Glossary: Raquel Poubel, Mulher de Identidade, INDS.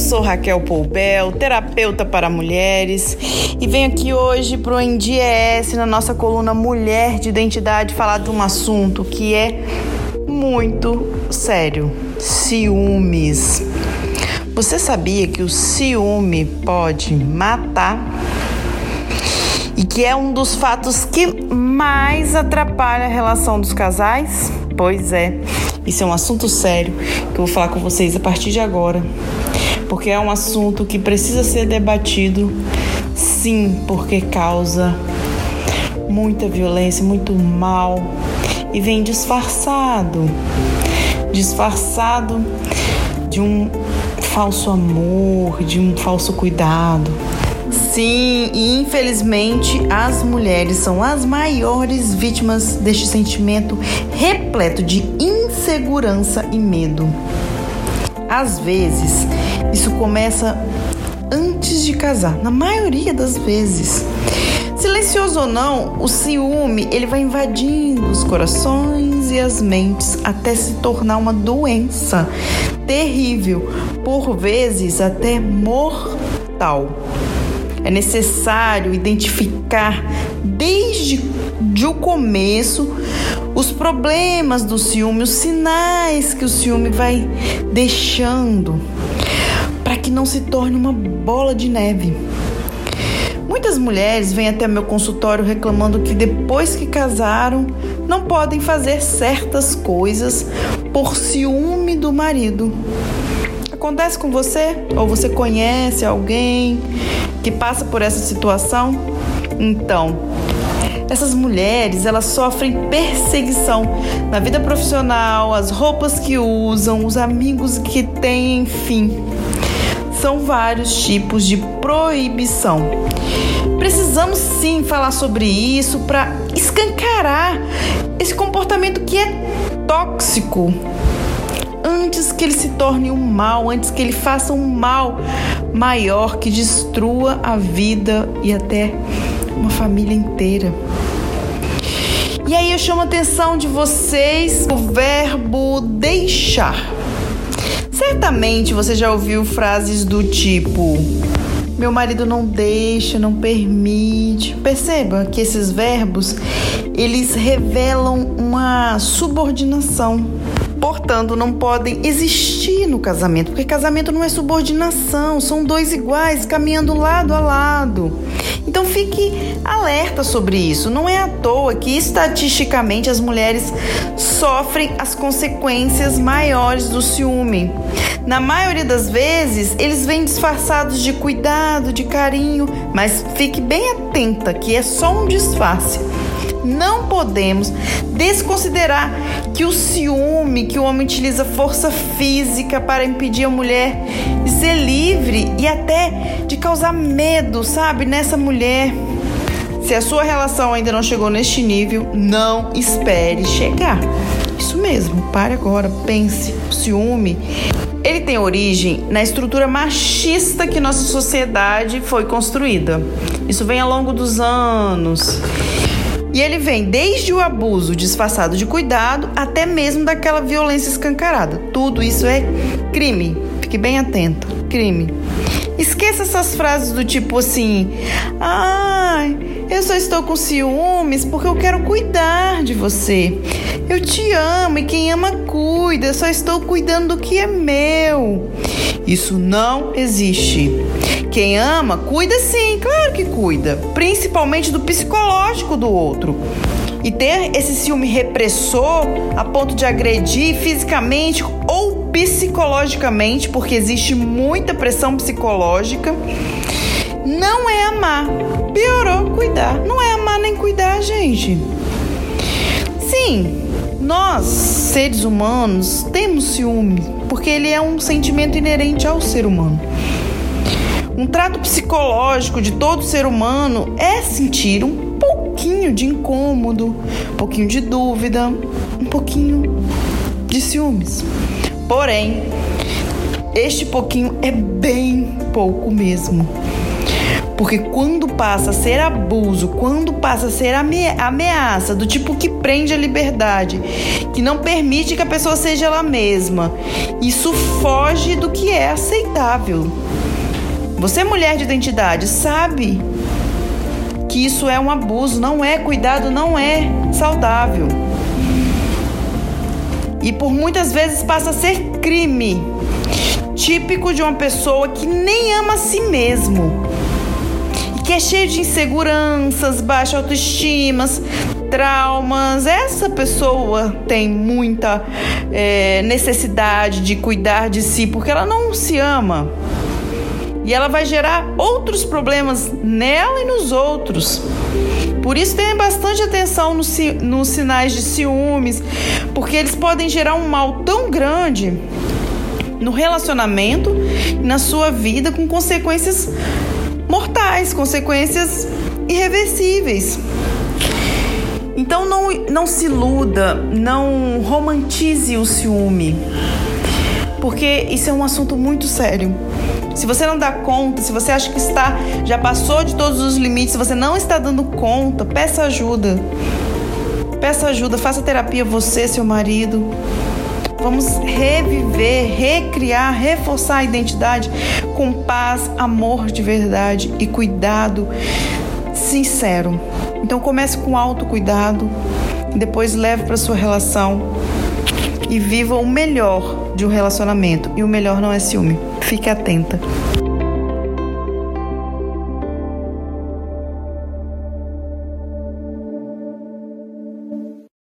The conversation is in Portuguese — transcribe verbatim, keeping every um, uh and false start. sou Raquel Poubel, terapeuta para mulheres, e venho aqui hoje para o I N D S, na nossa coluna Mulher de Identidade, falar de um assunto que é muito sério: ciúmes. Você sabia que o ciúme pode matar? E que é um dos fatos que mais atrapalha a relação dos casais? Pois é, isso é um assunto sério que eu vou falar com vocês a partir de agora, porque é um assunto que precisa ser debatido, sim, porque causa muita violência, muito mal, e vem disfarçado, disfarçado de um falso amor, de um falso cuidado. Sim, e infelizmente as mulheres são as maiores vítimas deste sentimento repleto de insegurança e medo. Às vezes, isso começa antes de casar, na maioria das vezes. Silencioso ou não, o ciúme ele vai invadindo os corações e as mentes até se tornar uma doença terrível, por vezes até mortal. É necessário identificar desde o começo os problemas do ciúme, os sinais que o ciúme vai deixando, para que não se torne uma bola de neve. Muitas mulheres vêm até meu consultório reclamando que depois que casaram não podem fazer certas coisas por ciúme do marido. Acontece com você? Ou você conhece alguém que passa por essa situação? Então, essas mulheres, elas sofrem perseguição na vida profissional, as roupas que usam, os amigos que têm, enfim. São vários tipos de proibição. Precisamos sim falar sobre isso para escancarar esse comportamento que é tóxico, antes que ele se torne um mal, antes que ele faça um mal maior que destrua a vida e até uma família inteira. E aí eu chamo a atenção de vocês o verbo deixar. Certamente você já ouviu frases do tipo: meu marido não deixa, não permite. Perceba que esses verbos, eles revelam uma subordinação. Portanto, não podem existir no casamento, porque casamento não é subordinação, são dois iguais caminhando lado a lado. Então fique alerta sobre isso. Não é à toa que estatisticamente as mulheres sofrem as consequências maiores do ciúme. Na maioria das vezes, eles vêm disfarçados de cuidado, de carinho, mas fique bem atenta que é só um disfarce. Não podemos desconsiderar que o ciúme, que o homem utiliza força física para impedir a mulher de ser livre e até de causar medo, sabe, nessa mulher. Se a sua relação ainda não chegou neste nível, não espere chegar. Isso mesmo, pare agora, pense. O ciúme, ele tem origem na estrutura machista que nossa sociedade foi construída. Isso vem ao longo dos anos. E ele vem desde o abuso disfarçado de cuidado até mesmo daquela violência escancarada. Tudo isso é crime. Fique bem atento. Crime. Esqueça essas frases do tipo assim: ai, ah, eu só estou com ciúmes porque eu quero cuidar de você. Eu te amo e quem ama cuida. Eu só estou cuidando do que é meu. Isso não existe. Quem ama, cuida sim, claro que cuida, principalmente do psicológico do outro. E ter esse ciúme repressor a ponto de agredir fisicamente ou psicologicamente, porque existe muita pressão psicológica, não é amar. Piorou, cuidar. Não é amar nem cuidar, gente. Sim, nós, seres humanos, temos ciúme, porque ele é um sentimento inerente ao ser humano. Um trato psicológico de todo ser humano é sentir um pouquinho de incômodo, um pouquinho de dúvida, um pouquinho de ciúmes. Porém, este pouquinho é bem pouco mesmo. Porque quando passa a ser abuso, quando passa a ser ameaça, do tipo que prende a liberdade, que não permite que a pessoa seja ela mesma, isso foge do que é aceitável. Você, mulher de identidade, sabe que isso é um abuso, não é cuidado, não é saudável. E por muitas vezes passa a ser crime, típico de uma pessoa que nem ama a si mesmo, e que é cheio de inseguranças, baixa autoestima, traumas. Essa pessoa tem muita é, necessidade de cuidar de si, porque ela não se ama. E ela vai gerar outros problemas nela e nos outros. Por isso, tenha bastante atenção nos, nos sinais de ciúmes, porque eles podem gerar um mal tão grande no relacionamento e na sua vida, com consequências mortais, consequências irreversíveis. Então, não, não se iluda, não romantize o ciúme, porque isso é um assunto muito sério. Se você não dá conta, se você acha que está, já passou de todos os limites, se você não está dando conta, peça ajuda. Peça ajuda, faça terapia, você, seu marido. Vamos reviver, recriar, reforçar a identidade com paz, amor de verdade e cuidado sincero. Então comece com autocuidado, depois leve para sua relação e viva o melhor de um relacionamento. E o melhor não é ciúme. Fique atenta.